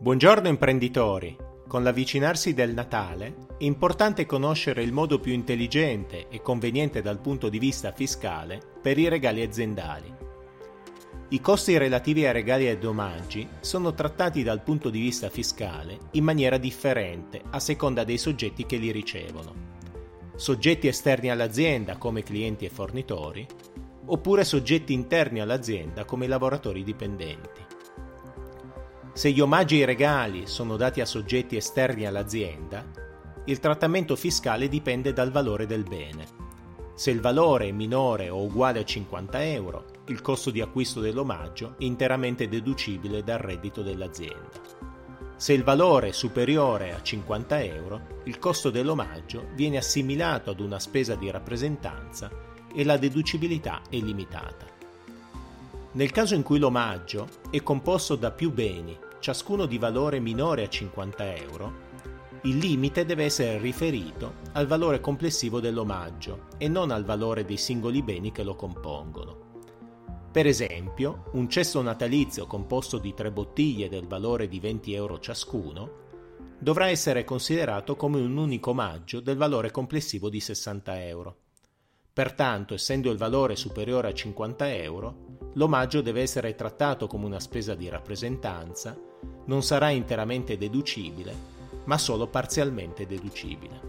Buongiorno imprenditori! Con l'avvicinarsi del Natale è importante conoscere il modo più intelligente e conveniente dal punto di vista fiscale per i regali aziendali. I costi relativi ai regali ed omaggi sono trattati dal punto di vista fiscale in maniera differente a seconda dei soggetti che li ricevono. Soggetti esterni all'azienda come clienti e fornitori, oppure soggetti interni all'azienda come lavoratori dipendenti. Se gli omaggi e i regali sono dati a soggetti esterni all'azienda, il trattamento fiscale dipende dal valore del bene. Se il valore è minore o uguale a 50 euro, il costo di acquisto dell'omaggio è interamente deducibile dal reddito dell'azienda. Se il valore è superiore a 50 euro, il costo dell'omaggio viene assimilato ad una spesa di rappresentanza e la deducibilità è limitata. Nel caso in cui l'omaggio è composto da più beni, ciascuno di valore minore a 50 euro, il limite deve essere riferito al valore complessivo dell'omaggio e non al valore dei singoli beni che lo compongono. Per esempio, un cesto natalizio composto di 3 bottiglie del valore di 20 euro ciascuno dovrà essere considerato come un unico omaggio del valore complessivo di 60 euro. Pertanto, essendo il valore superiore a 50 euro, l'omaggio deve essere trattato come una spesa di rappresentanza, non sarà interamente deducibile, ma solo parzialmente deducibile.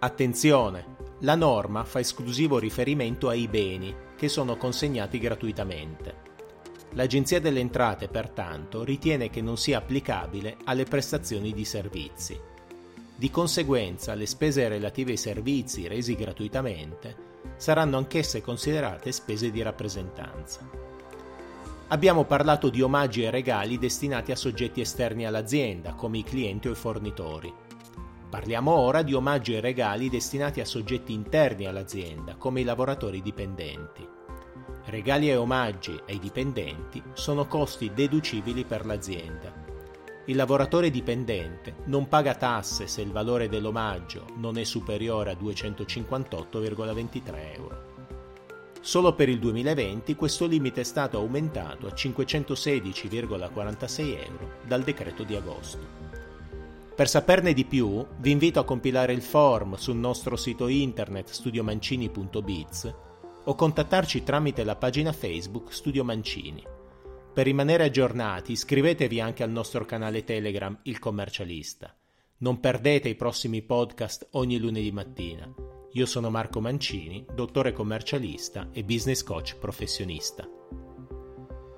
Attenzione! La norma fa esclusivo riferimento ai beni, che sono consegnati gratuitamente. L'Agenzia delle Entrate, pertanto, ritiene che non sia applicabile alle prestazioni di servizi. Di conseguenza, le spese relative ai servizi resi gratuitamente saranno anch'esse considerate spese di rappresentanza. Abbiamo parlato di omaggi e regali destinati a soggetti esterni all'azienda, come i clienti o i fornitori. Parliamo ora di omaggi e regali destinati a soggetti interni all'azienda, come i lavoratori dipendenti. Regali e omaggi ai dipendenti sono costi deducibili per l'azienda. Il lavoratore dipendente non paga tasse se il valore dell'omaggio non è superiore a 258,23 euro. Solo per il 2020 questo limite è stato aumentato a 516,46 euro dal decreto di agosto. Per saperne di più, vi invito a compilare il form sul nostro sito internet studiomancini.biz o contattarci tramite la pagina Facebook Studio Mancini. Per rimanere aggiornati, iscrivetevi anche al nostro canale Telegram Il Commercialista. Non perdete i prossimi podcast ogni lunedì mattina. Io sono Marco Mancini, dottore commercialista e business coach professionista.